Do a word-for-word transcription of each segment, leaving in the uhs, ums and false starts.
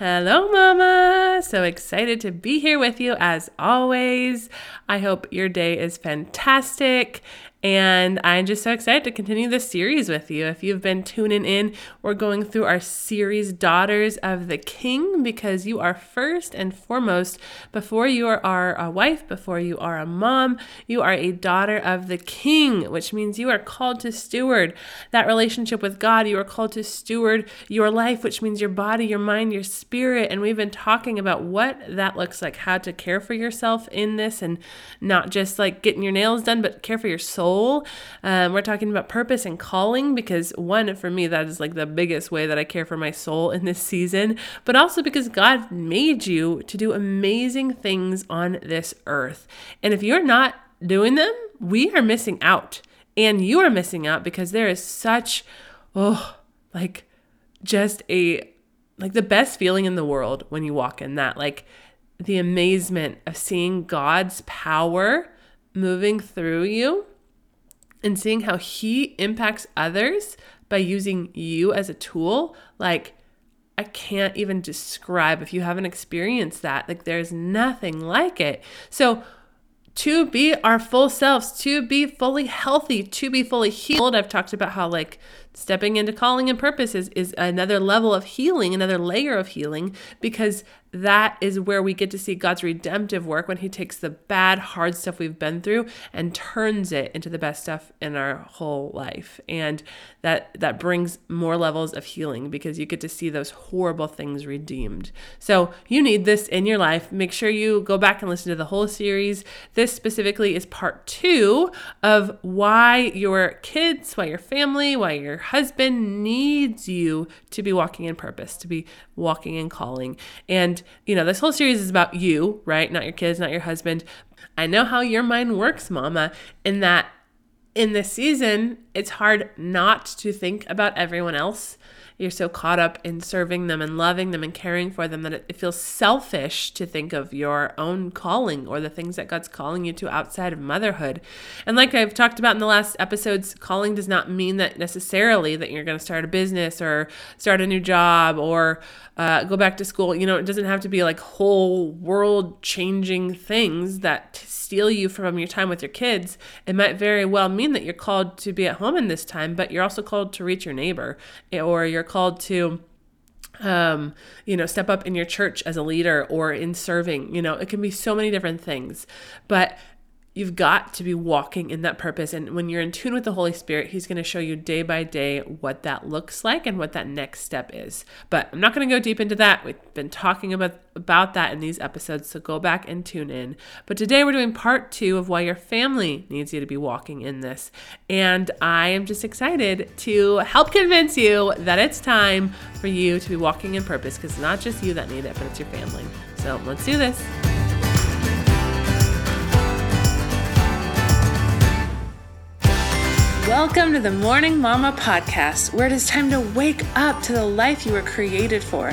Hello, Mama! So excited to be here with you as always. I hope your day is fantastic, and I'm just so excited to continue this series with you. If you've been tuning in, we're going through our series, Daughters of the King, because you are first and foremost, before you are a wife, before you are a mom, you are a daughter of the King, which means you are called to steward that relationship with God. You are called to steward your life, which means your body, your mind, your spirit. Spirit, and we've been talking about what that looks like, how to care for yourself in this, and not just like getting your nails done, but care for your soul. Um, we're talking about purpose and calling, because one, for me, that is like the biggest way that I care for my soul in this season, but also because God made you to do amazing things on this earth. And if you're not doing them, we are missing out, and you are missing out, because there is such, oh, like just a like the best feeling in the world when you walk in that, like the amazement of seeing God's power moving through you and seeing how he impacts others by using you as a tool. Like, I can't even describe if you haven't experienced that, like there's nothing like it. So to be our full selves, to be fully healthy, to be fully healed. I've talked about how like stepping into calling and purpose is, is another level of healing, another layer of healing, because that is where we get to see God's redemptive work when he takes the bad, hard stuff we've been through and turns it into the best stuff in our whole life. And that that brings more levels of healing, because you get to see those horrible things redeemed. So you need this in your life. Make sure you go back and listen to the whole series. This specifically is part two of why your kids, why your family, why your husband needs you to be walking in purpose, to be walking and calling. And, you know, this whole series is about you, right? Not your kids, not your husband. I know how your mind works, Mama, in that in this season, it's hard not to think about everyone else. You're so caught up in serving them and loving them and caring for them that it feels selfish to think of your own calling or the things that God's calling you to outside of motherhood. And like I've talked about in the last episodes, calling does not mean that necessarily that you're going to start a business or start a new job or uh, go back to school. You know, it doesn't have to be like whole world changing things that steal you from your time with your kids. It might very well mean that you're called to be at home in this time, but you're also called to reach your neighbor, or you're called to, um, you know, step up in your church as a leader or in serving. You know, it can be so many different things, but you've got to be walking in that purpose. And when you're in tune with the Holy Spirit, he's going to show you day by day what that looks like and what that next step is. But I'm not going to go deep into that. We've been talking about, about that in these episodes, so go back and tune in. But today we're doing part two of why your family needs you to be walking in this. And I am just excited to help convince you that it's time for you to be walking in purpose, because it's not just you that need it, but it's your family. So let's do this. Welcome to the Morning Mama Podcast, where it is time to wake up to the life you were created for.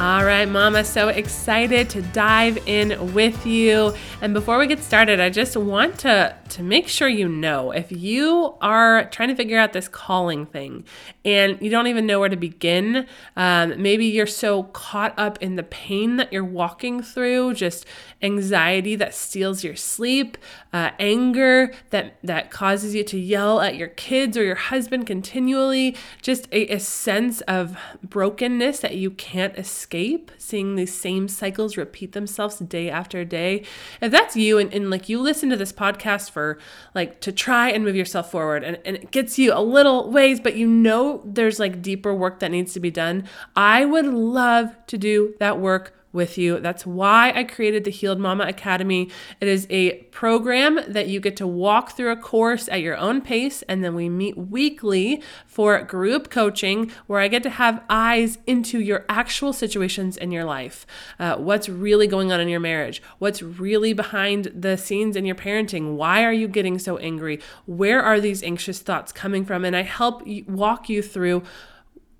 All right, Mama, so excited to dive in with you. And before we get started, I just want to, to make sure you know, if you are trying to figure out this calling thing and you don't even know where to begin, um, maybe you're so caught up in the pain that you're walking through, just anxiety that steals your sleep, uh, anger that, that causes you to yell at your kids or your husband continually, just a, a sense of brokenness that you can't escape. Seeing these same cycles repeat themselves day after day. If that's you and, and like you listen to this podcast for like to try and move yourself forward and, and it gets you a little ways, but you know there's like deeper work that needs to be done, I would love to do that work with you. That's why I created the Healed Mama Academy. It is a program that you get to walk through a course at your own pace, and then we meet weekly for group coaching where I get to have eyes into your actual situations in your life. Uh, what's really going on in your marriage? What's really behind the scenes in your parenting? Why are you getting so angry? Where are these anxious thoughts coming from? And I help walk you through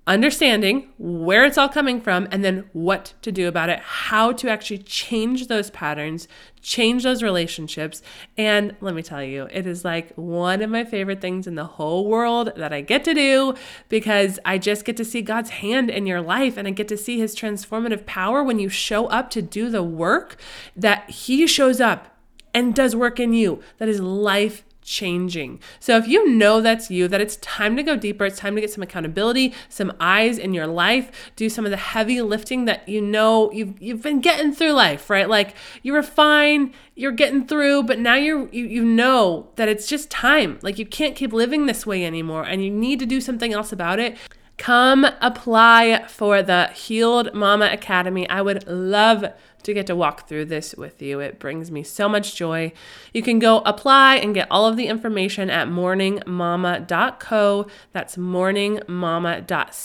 understanding where it's all coming from and then what to do about it, how to actually change those patterns, change those relationships. And let me tell you, it is like one of my favorite things in the whole world that I get to do, because I just get to see God's hand in your life, and I get to see his transformative power when you show up to do the work, that he shows up and does work in you that is life changing. So if you know that's you, that it's time to go deeper, it's time to get some accountability, some eyes in your life, do some of the heavy lifting that you know you've you've been getting through life, right? Like you were fine, you're getting through, but now you're, you you know that it's just time. Like you can't keep living this way anymore and you need to do something else about it. Come apply for the Healed Mama Academy. I would love to get to walk through this with you. It brings me so much joy. You can go apply and get all of the information at morning mama dot co. That's morning mama dot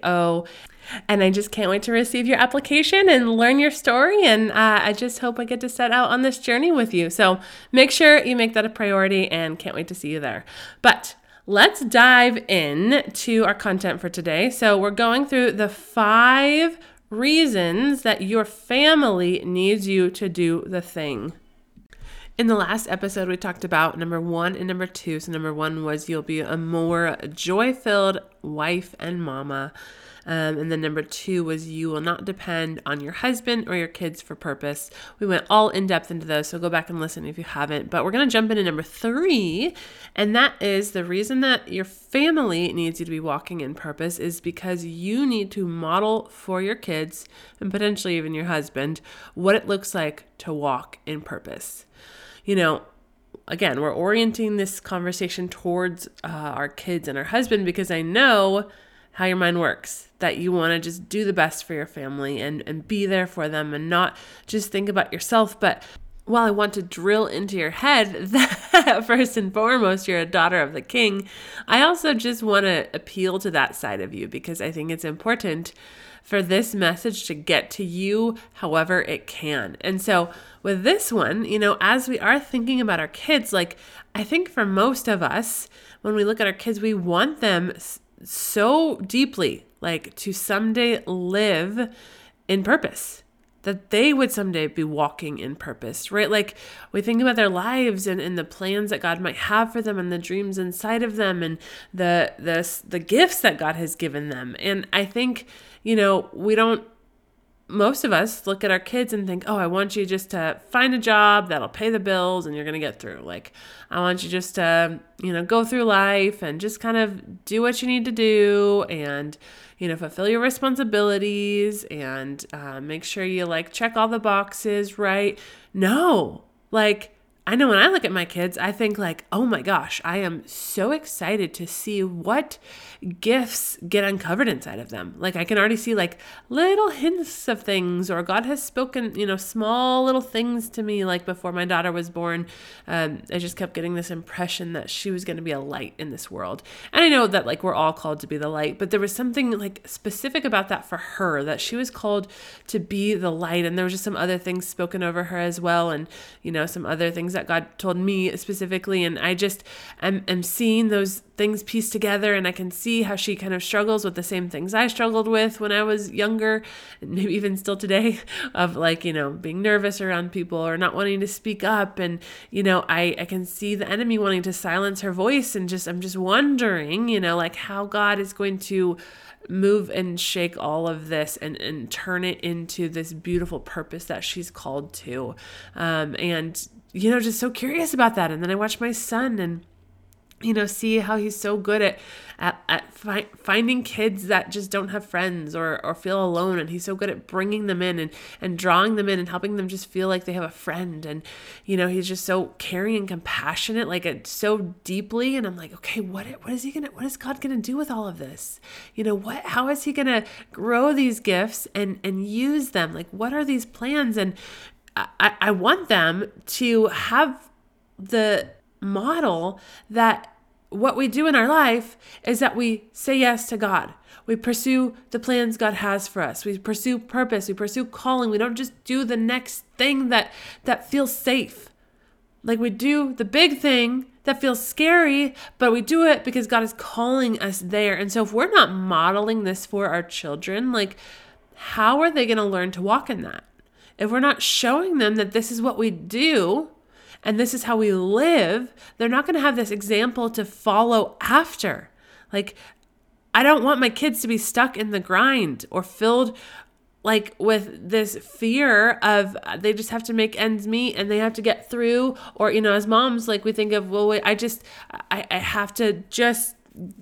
co. And I just can't wait to receive your application and learn your story. And uh, I just hope I get to set out on this journey with you. So make sure you make that a priority, and can't wait to see you there. But let's dive in to our content for today. So we're going through the five reasons that your family needs you to do the thing. In the last episode, we talked about number one and number two. So number one was you'll be a more joy-filled wife and mama. Um, and then number two was you will not depend on your husband or your kids for purpose. We went all in depth into those, so go back and listen if you haven't. But we're going to jump into number three, and that is the reason that your family needs you to be walking in purpose is because you need to model for your kids and potentially even your husband what it looks like to walk in purpose. You know, again, we're orienting this conversation towards uh, our kids and our husband because I know how your mind works, that you want to just do the best for your family and, and be there for them and not just think about yourself. But while I want to drill into your head that first and foremost, you're a daughter of the King, I also just want to appeal to that side of you because I think it's important for this message to get to you however it can. And so with this one, you know, as we are thinking about our kids, like I think for most of us, when we look at our kids, we want them so deeply, like to someday live in purpose, that they would someday be walking in purpose, right? Like we think about their lives and, and the plans that God might have for them and the dreams inside of them and the, the, the gifts that God has given them. And I think, you know, we don't, most of us look at our kids and think, oh, I want you just to find a job that'll pay the bills and you're going to get through. Like, I want you just to, you know, go through life and just kind of do what you need to do and, you know, fulfill your responsibilities and uh, make sure you like check all the boxes, right? No, like, I know when I look at my kids, I think like, oh my gosh, I am so excited to see what gifts get uncovered inside of them. Like I can already see like little hints of things, or God has spoken, you know, small little things to me. Like before my daughter was born, um, I just kept getting this impression that she was going to be a light in this world. And I know that like we're all called to be the light, but there was something like specific about that for her, that she was called to be the light. And there was just some other things spoken over her as well. And, you know, some other things that God told me specifically. And I just am, am seeing those things pieced together, and I can see how she kind of struggles with the same things I struggled with when I was younger, and maybe even still today, of like, you know, being nervous around people or not wanting to speak up. And, you know, I, I can see the enemy wanting to silence her voice, and just, I'm just wondering, you know, like how God is going to move and shake all of this and, and turn it into this beautiful purpose that she's called to. Um, and, you know, just so curious about that. And then I watched my son, and you know, see how he's so good at at, at fi- finding kids that just don't have friends or, or feel alone. And he's so good at bringing them in and, and drawing them in and helping them just feel like they have a friend. And, you know, he's just so caring and compassionate, like it so deeply. And I'm like, okay, what, what is he going to, what is God going to do with all of this? You know, what, how is he going to grow these gifts and, and use them? Like, what are these plans? And I, I want them to have the model that what we do in our life is that we say yes to God. We pursue the plans God has for us. We pursue purpose. We pursue calling. We don't just do the next thing that, that feels safe. Like, we do the big thing that feels scary, but we do it because God is calling us there. And so if we're not modeling this for our children, like, how are they going to learn to walk in that? If we're not showing them that this is what we do, and this is how we live, they're not going to have this example to follow after. Like, I don't want my kids to be stuck in the grind or filled like with this fear of they just have to make ends meet and they have to get through. Or, you know, as moms, like, we think of, well, wait, I just, I, I have to just,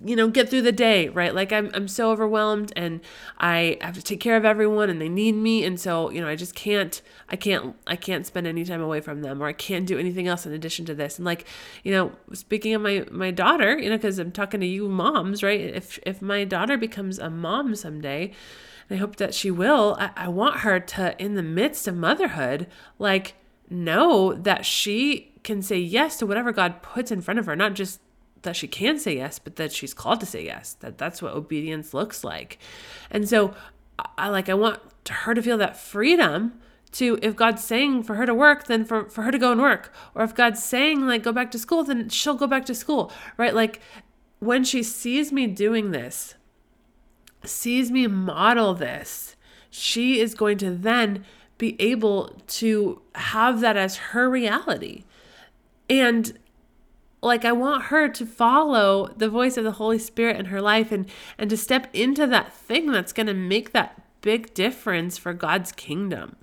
you know, get through the day, right? Like, I'm I'm so overwhelmed and I have to take care of everyone and they need me. And so, you know, I just can't, I can't, I can't spend any time away from them, or I can't do anything else in addition to this. And, like, you know, speaking of my, my daughter, you know, cause I'm talking to you moms, right? If, if my daughter becomes a mom someday, and I hope that she will, I, I want her to, in the midst of motherhood, like, know that she can say yes to whatever God puts in front of her, not just that she can say yes, but that she's called to say yes, that that's what obedience looks like. And so I like, I want her to feel that freedom to, if God's saying for her to work, then for, for her to go and work, or if God's saying, like, go back to school, then she'll go back to school, right? Like, when she sees me doing this, sees me model this, she is going to then be able to have that as her reality. And like, I want her to follow the voice of the Holy Spirit in her life and, and to step into that thing that's going to make that big difference for God's kingdom.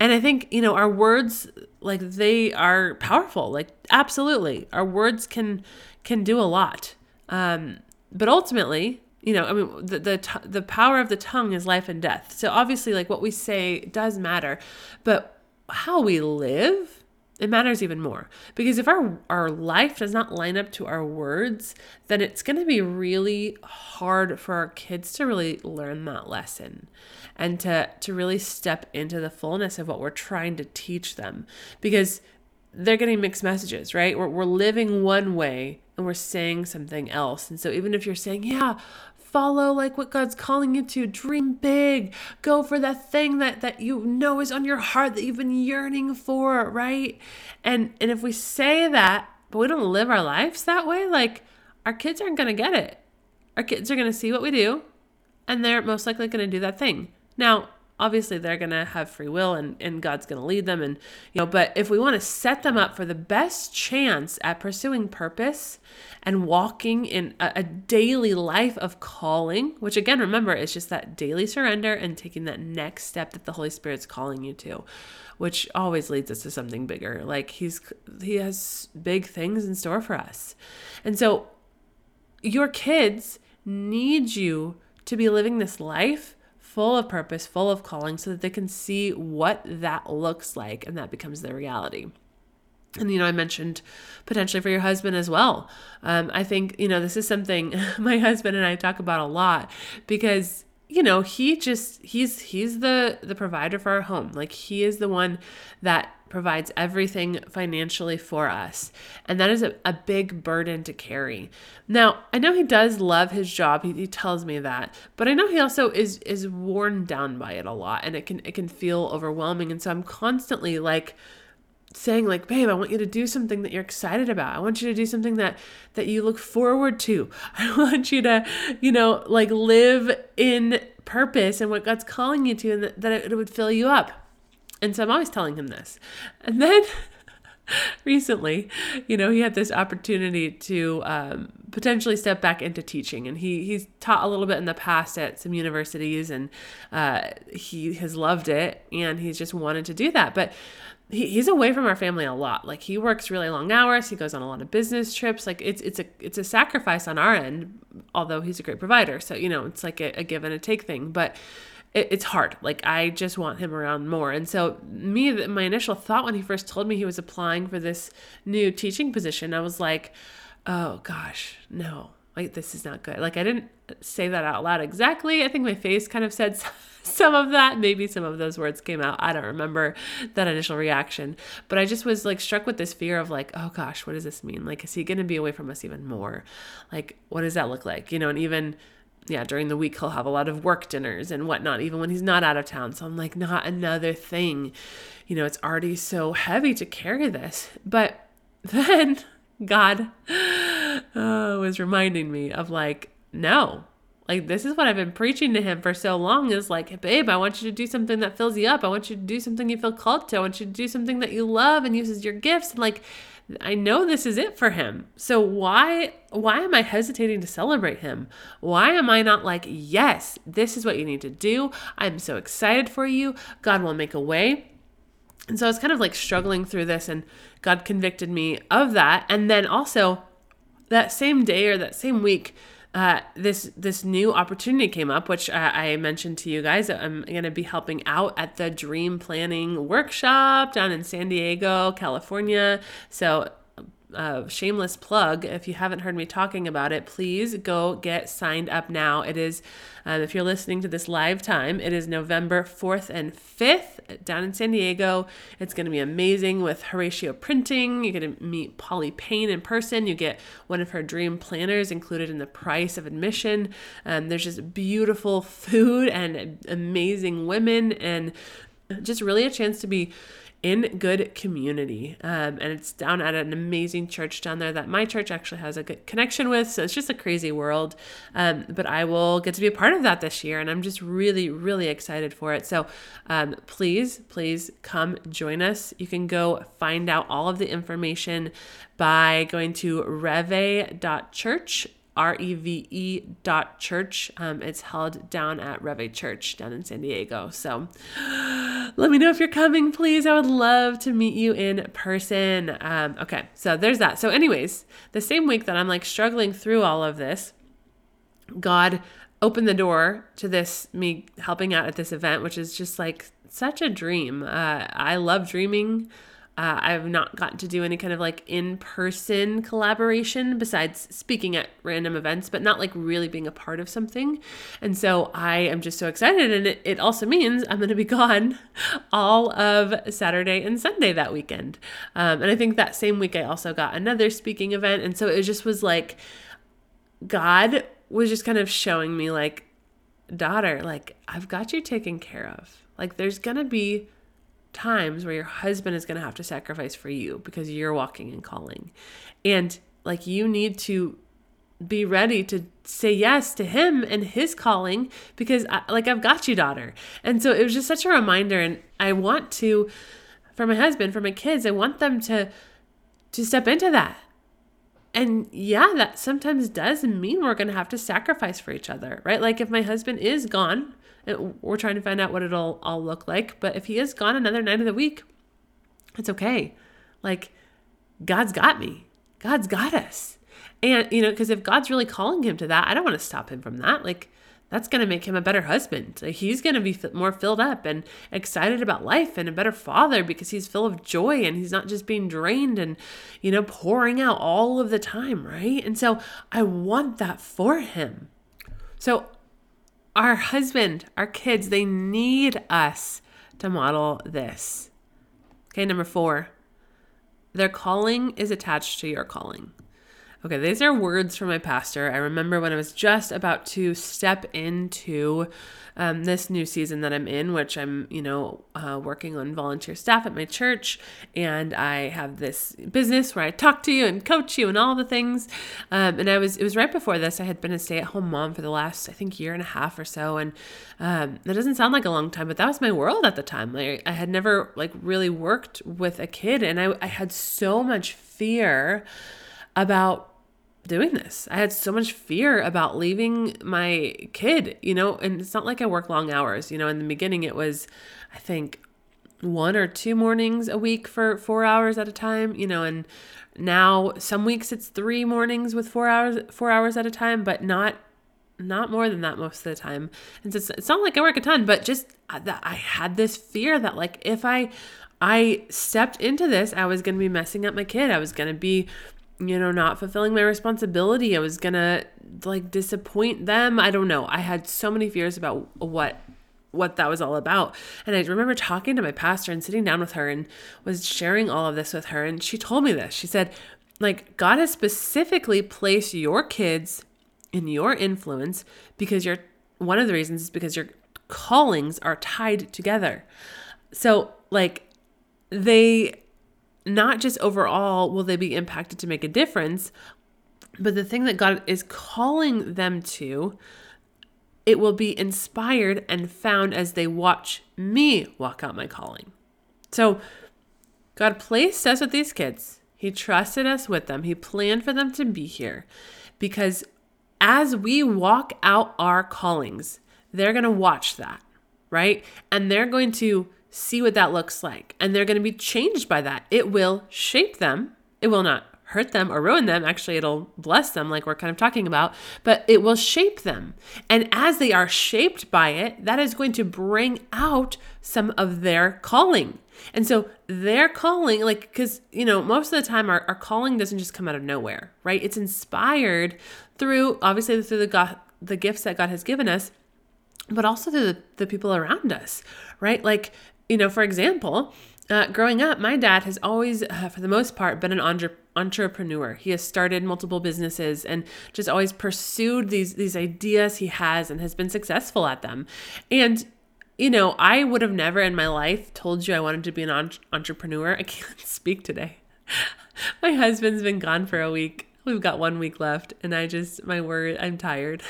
And I think, you know, our words, like, they are powerful. Like, absolutely. Our words can, can do a lot. Um, but ultimately, you know, I mean, the, the, t- the power of the tongue is life and death. So obviously, like, what we say does matter, but how we live, it matters even more, because if our, our life does not line up to our words, then it's going to be really hard for our kids to really learn that lesson and to, to really step into the fullness of what we're trying to teach them, because they're getting mixed messages, right? We're, we're living one way and we're saying something else. And so even if you're saying, yeah, follow like what God's calling you to, dream big, go for that thing that, that you know is on your heart that you've been yearning for, right? And and if we say that, but we don't live our lives that way, like, our kids aren't going to get it. Our kids are going to see what we do, and they're most likely going to do that thing. Now, obviously, they're going to have free will, and, and God's going to lead them. And, you know, but if we want to set them up for the best chance at pursuing purpose and walking in a, a daily life of calling, which, again, remember, it's just that daily surrender and taking that next step that the Holy Spirit's calling you to, which always leads us to something bigger. Like, he's, he has big things in store for us. And so your kids need you to be living this life full of purpose, full of calling, so that they can see what that looks like, and that becomes their reality. And, you know, I mentioned potentially for your husband as well. Um, I think, you know, this is something my husband and I talk about a lot, because, you know, he just, he's, he's the, the provider for our home. Like, he is the one that provides everything financially for us. And that is a, a big burden to carry. Now, I know he does love his job. He, he tells me that, but I know he also is, is worn down by it a lot, and it can, it can feel overwhelming. And so I'm constantly like saying, like, babe, I want you to do something that you're excited about. I want you to do something that, that you look forward to. I want you to, you know, like, live in purpose and what God's calling you to, and that, that it, it would fill you up. And so I'm always telling him this. And then recently, you know, he had this opportunity to um, potentially step back into teaching. And he he's taught a little bit in the past at some universities, and uh, he has loved it, and he's just wanted to do that. But he, he's away from our family a lot. Like, he works really long hours. He goes on a lot of business trips. Like, it's it's a it's a sacrifice on our end, although he's a great provider. So, you know, it's like a, a give and a take thing. But it, it's hard. Like, I just want him around more. And so me, my initial thought when he first told me he was applying for this new teaching position, I was like, oh, gosh, no. Like, this is not good. Like, I didn't say that out loud exactly. I think my face kind of said some of that. Maybe some of those words came out. I don't remember that initial reaction. But I just was, like, struck with this fear of, like, oh, gosh, what does this mean? Like, is he going to be away from us even more? Like, what does that look like? You know, and even, yeah, during the week, he'll have a lot of work dinners and whatnot, even when he's not out of town. So I'm like, not another thing. You know, it's already so heavy to carry this. But then God uh, was reminding me of, like, no, like, this is what I've been preaching to him for so long, is like, babe, I want you to do something that fills you up. I want you to do something you feel called to. I want you to do something that you love and uses your gifts. And, like, I know this is it for him. So why, why am I hesitating to celebrate him? Why am I not like, yes, this is what you need to do. I'm so excited for you. God will make a way. And so I was kind of like struggling through this, and God convicted me of that. And then also that same day or that same week, uh, this this new opportunity came up, which I, I mentioned to you guys. I'm going to be helping out at the Dream Planning Workshop down in San Diego, California. So uh, shameless plug, if you haven't heard me talking about it, please go get signed up now. It is, um, if you're listening to this live time, it is November fourth and fifth down in San Diego. It's going to be amazing with Horatio Printing. You're going to meet Polly Payne in person. You get one of her dream planners included in the price of admission. Um, there's just beautiful food and amazing women, and just really a chance to be in good community. Um, and it's down at an amazing church down there that my church actually has a good connection with. So it's just a crazy world. Um, but I will get to be a part of that this year. And I'm just really, really excited for it. So um, please, please come join us. You can go find out all of the information by going to reve dot church. R E V E dot church. Um, it's held down at Reve Church down in San Diego. So let me know if you're coming, please. I would love to meet you in person. Um, okay, so there's that. So anyways, the same week that I'm like struggling through all of this, God opened the door to this, me helping out at this event, which is just like such a dream. Uh, I love dreaming. Uh, I've not gotten to do any kind of like in-person collaboration besides speaking at random events, but not like really being a part of something. And so I am just so excited. And it, it also means I'm going to be gone all of Saturday and Sunday that weekend. Um, and I think that same week I also got another speaking event. And so it just was like, God was just kind of showing me like, daughter, like, I've got you taken care of. Like, there's going to be times where your husband is going to have to sacrifice for you because you're walking and calling, and like, you need to be ready to say yes to him and his calling, because I, like, I've got you, daughter. And so it was just such a reminder. And I want to, for my husband, for my kids, I want them to, to step into that. And yeah, that sometimes does mean we're going to have to sacrifice for each other, right? Like, if my husband is gone, and we're trying to find out what it'll all look like, but if he is gone another night of the week, it's okay. Like, God's got me. God's got us. And, you know, because if God's really calling him to that, I don't want to stop him from that. Like, that's going to make him a better husband. Like, he's going to be f- more filled up and excited about life, and a better father, because he's full of joy and he's not just being drained and, you know, pouring out all of the time, right? And so I want that for him. So our husband, our kids, they need us to model this. Okay, number four, their calling is attached to your calling. Okay, these are words from my pastor. I remember when I was just about to step into um, this new season that I'm in, which I'm, you know, uh, working on volunteer staff at my church. And I have this business where I talk to you and coach you and all the things. Um, and I was, it was right before this, I had been a stay-at-home mom for the last, I think, year and a half or so. And um, that doesn't sound like a long time, but that was my world at the time. Like, I had never like really worked with a kid, and I, I had so much fear about doing this. I had so much fear about leaving my kid, you know, and it's not like I work long hours, you know. In the beginning it was, I think one or two mornings a week for four hours at a time, you know, and now some weeks it's three mornings with four hours, four hours at a time, but not, not more than that most of the time. And so it's, it's not like I work a ton, but just that I had this fear that like, if I, I stepped into this, I was going to be messing up my kid. I was going to be, you know, not fulfilling my responsibility. I was going to like disappoint them. I don't know. I had so many fears about what what that was all about. And I remember talking to my pastor and sitting down with her and was sharing all of this with her. And she told me this, she said, like, God has specifically placed your kids in your influence because you're, one of the reasons is because your callings are tied together. So like they, not just overall will they be impacted to make a difference, but the thing that God is calling them to, it will be inspired and found as they watch me walk out my calling. So God placed us with these kids. He trusted us with them. He planned for them to be here because as we walk out our callings, they're going to watch that, right? And they're going to see what that looks like. And they're going to be changed by that. It will shape them. It will not hurt them or ruin them. Actually, it'll bless them like we're kind of talking about, but it will shape them. And as they are shaped by it, that is going to bring out some of their calling. And so their calling, like, because, you know, most of the time our, our calling doesn't just come out of nowhere, right? It's inspired through, obviously through the God, the gifts that God has given us, but also through the, the people around us, right? Like, you know, for example, Uh, growing up, my dad has always, uh, for the most part, been an entre- entrepreneur. He has started multiple businesses and just always pursued these these ideas he has and has been successful at them. And, you know, I would have never in my life told you I wanted to be an entre- entrepreneur. I can't speak today. My husband's been gone for a week. We've got one week left. And I just, my word, I'm tired.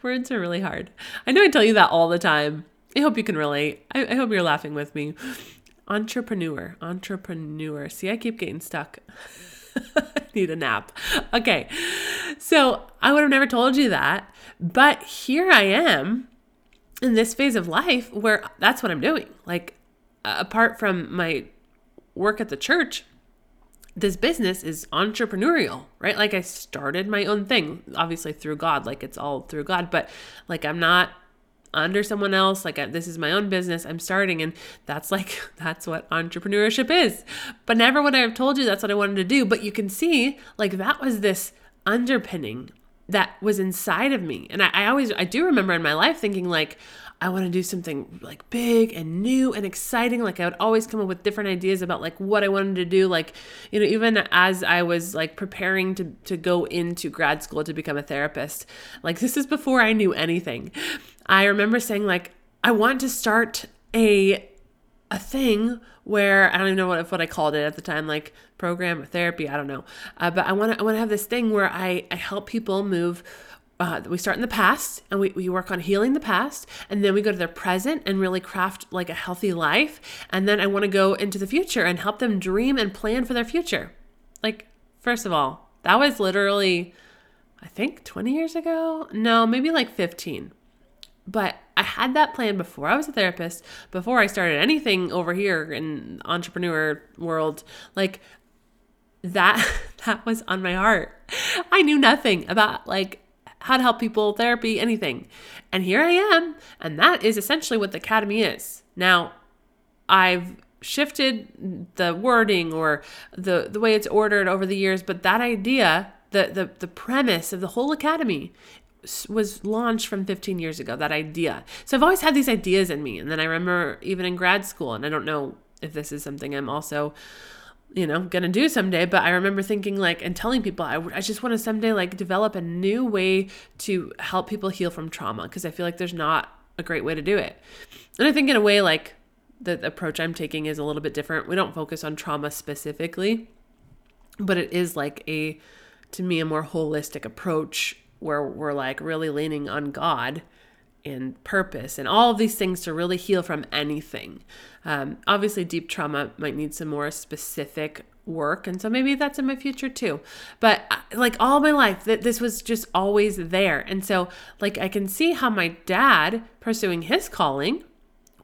Words are really hard. I know I tell you that all the time. I hope you can relate. I, I hope you're laughing with me. Entrepreneur, entrepreneur. See, I keep getting stuck. I need a nap. Okay. So I would have never told you that, but here I am in this phase of life where that's what I'm doing. Like uh, apart from my work at the church, this business is entrepreneurial, right? Like I started my own thing, obviously through God, like it's all through God, but like I'm not under someone else. Like I, this is my own business I'm starting. And that's like, that's what entrepreneurship is, but never would I have told you that's what I wanted to do. But you can see like that was this underpinning that was inside of me. And I, I always, I do remember in my life thinking like, I want to do something like big and new and exciting. Like I would always come up with different ideas about like what I wanted to do. Like, you know, even as I was like preparing to, to go into grad school to become a therapist, like this is before I knew anything. I remember saying like, I want to start a, a thing where I don't even know what, what I called it at the time, like program or therapy. I don't know. Uh, but I want to, I want to have this thing where I, I help people move. Uh, we start in the past and we, we work on healing the past and then we go to their present and really craft like a healthy life. And then I want to go into the future and help them dream and plan for their future. Like, first of all, that was literally, I think twenty years ago. No, maybe like fifteen. But I had that plan before I was a therapist, before I started anything over here in entrepreneur world, like that, that was on my heart. I knew nothing about like how to help people, therapy, anything. And here I am. And that is essentially what the academy is. Now I've shifted the wording or the, the way it's ordered over the years, but that idea, the, the, the premise of the whole academy was launched from fifteen years ago, that idea. So I've always had these ideas in me. And then I remember even in grad school, and I don't know if this is something I'm also, you know, going to do someday, but I remember thinking like, and telling people, I, I just want to someday like develop a new way to help people heal from trauma. Cause I feel like there's not a great way to do it. And I think in a way, like the approach I'm taking is a little bit different. We don't focus on trauma specifically, but it is like a, to me, a more holistic approach where we're like really leaning on God and purpose and all of these things to really heal from anything. Um, obviously deep trauma might need some more specific work. And so maybe that's in my future too, but like all my life that this was just always there. And so like, I can see how my dad pursuing his calling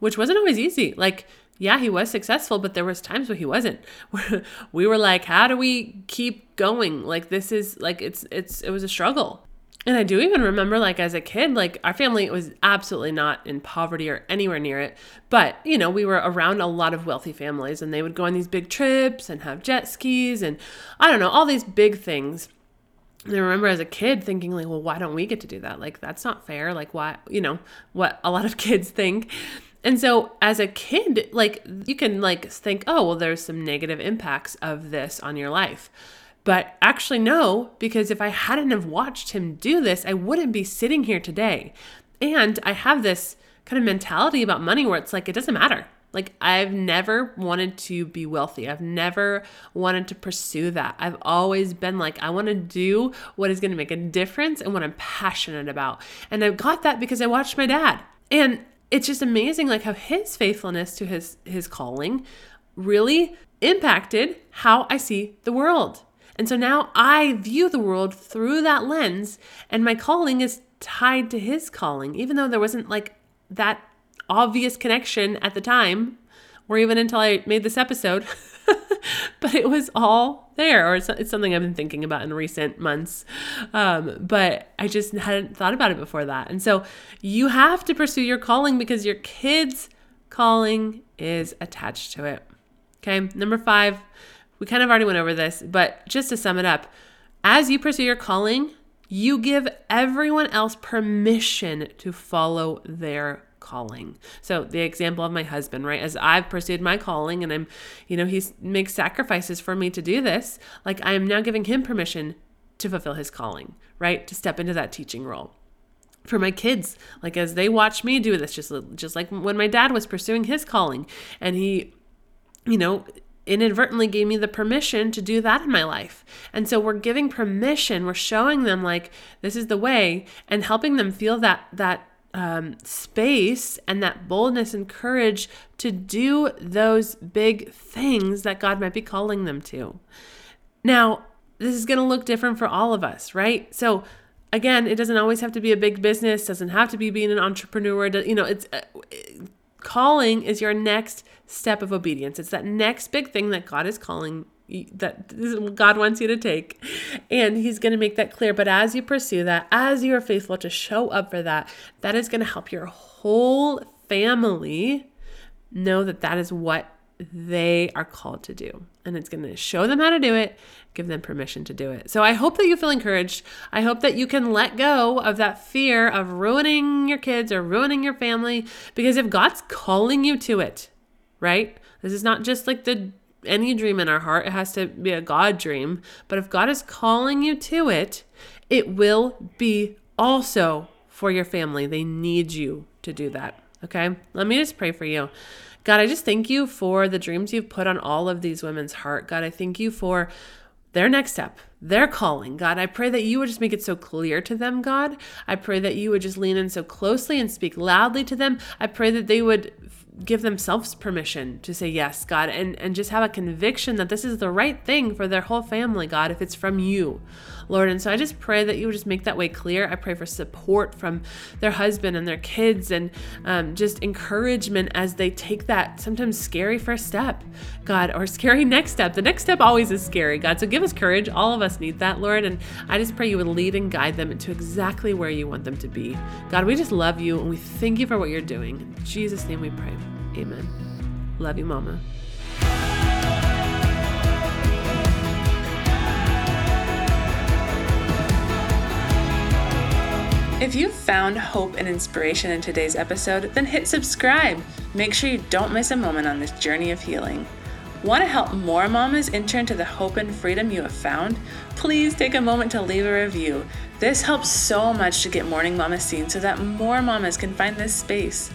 which wasn't always easy. Like, yeah, he was successful, but there was times where he wasn't. We were like, how do we keep going? Like, this is like, it's, it's, it was a struggle. And I do even remember, like, as a kid, like, our family was absolutely not in poverty or anywhere near it. But, you know, we were around a lot of wealthy families, and they would go on these big trips and have jet skis and, I don't know, all these big things. And I remember as a kid thinking, like, well, why don't we get to do that? Like, that's not fair. Like, why, you know, what a lot of kids think. And so as a kid, like, you can, like, think, oh, well, there's some negative impacts of this on your life. But actually, no, because if I hadn't have watched him do this, I wouldn't be sitting here today. And I have this kind of mentality about money where it's like, it doesn't matter. Like, I've never wanted to be wealthy. I've never wanted to pursue that. I've always been like, I want to do what is going to make a difference and what I'm passionate about. And I got that because I watched my dad. And it's just amazing, like, how his faithfulness to his, his calling really impacted how I see the world. And so now I view the world through that lens, and my calling is tied to his calling, even though there wasn't, like, that obvious connection at the time, or even until I made this episode, but it was all there, or it's, it's something I've been thinking about in recent months. Um, but I just hadn't thought about it before that. And so you have to pursue your calling because your kid's calling is attached to it. Okay. Number five. We kind of already went over this, but just to sum it up, as you pursue your calling, you give everyone else permission to follow their calling. So the example of my husband, right? As I've pursued my calling and I'm, you know, he makes sacrifices for me to do this, like, I am now giving him permission to fulfill his calling, right? To step into that teaching role. For my kids, like, as they watch me do this, just, just like when my dad was pursuing his calling and he, you know, inadvertently gave me the permission to do that in my life. And so we're giving permission, we're showing them, like, this is the way, and helping them feel that, that um, space and that boldness and courage to do those big things that God might be calling them to. Now, this is going to look different for all of us, right? So again, it doesn't always have to be a big business, doesn't have to be being an entrepreneur, you know, it's, uh, it, calling is your next step of obedience. It's that next big thing that God is calling, that God wants you to take. And he's going to make that clear. But as you pursue that, as you are faithful to show up for that, that is going to help your whole family know that that is what they are called to do. And it's going to show them how to do it, give them permission to do it. So I hope that you feel encouraged. I hope that you can let go of that fear of ruining your kids or ruining your family, because if God's calling you to it, right? This is not just like the any dream in our heart. It has to be a God dream. But if God is calling you to it, it will be also for your family. They need you to do that. Okay? Let me just pray for you. God, I just thank you for the dreams you've put on all of these women's heart. God, I thank you for their next step, their calling. God, I pray that you would just make it so clear to them, God. I pray that you would just lean in so closely and speak loudly to them. I pray that they would give themselves permission to say yes, God, and, and just have a conviction that this is the right thing for their whole family, God, if it's from you, Lord. And so I just pray that you would just make that way clear. I pray for support from their husband and their kids, and um, just encouragement as they take that sometimes scary first step, God, or scary next step. The next step always is scary, God. So give us courage. All of us need that, Lord. And I just pray you would lead and guide them into exactly where you want them to be. God, we just love you and we thank you for what you're doing. In Jesus' name we pray. Amen. Love you, Mama. If you found hope and inspiration in today's episode, then hit subscribe. Make sure you don't miss a moment on this journey of healing. Want to help more mamas enter into the hope and freedom you have found? Please take a moment to leave a review. This helps so much to get Morning Mama seen so that more mamas can find this space.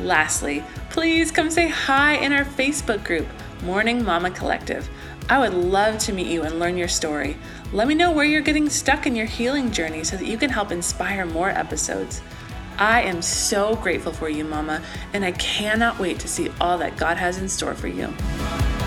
Lastly, please come say hi in our Facebook group, Morning Mama Collective. I would love to meet you and learn your story. Let me know where you're getting stuck in your healing journey so that you can help inspire more episodes. I am so grateful for you, Mama, and I cannot wait to see all that God has in store for you.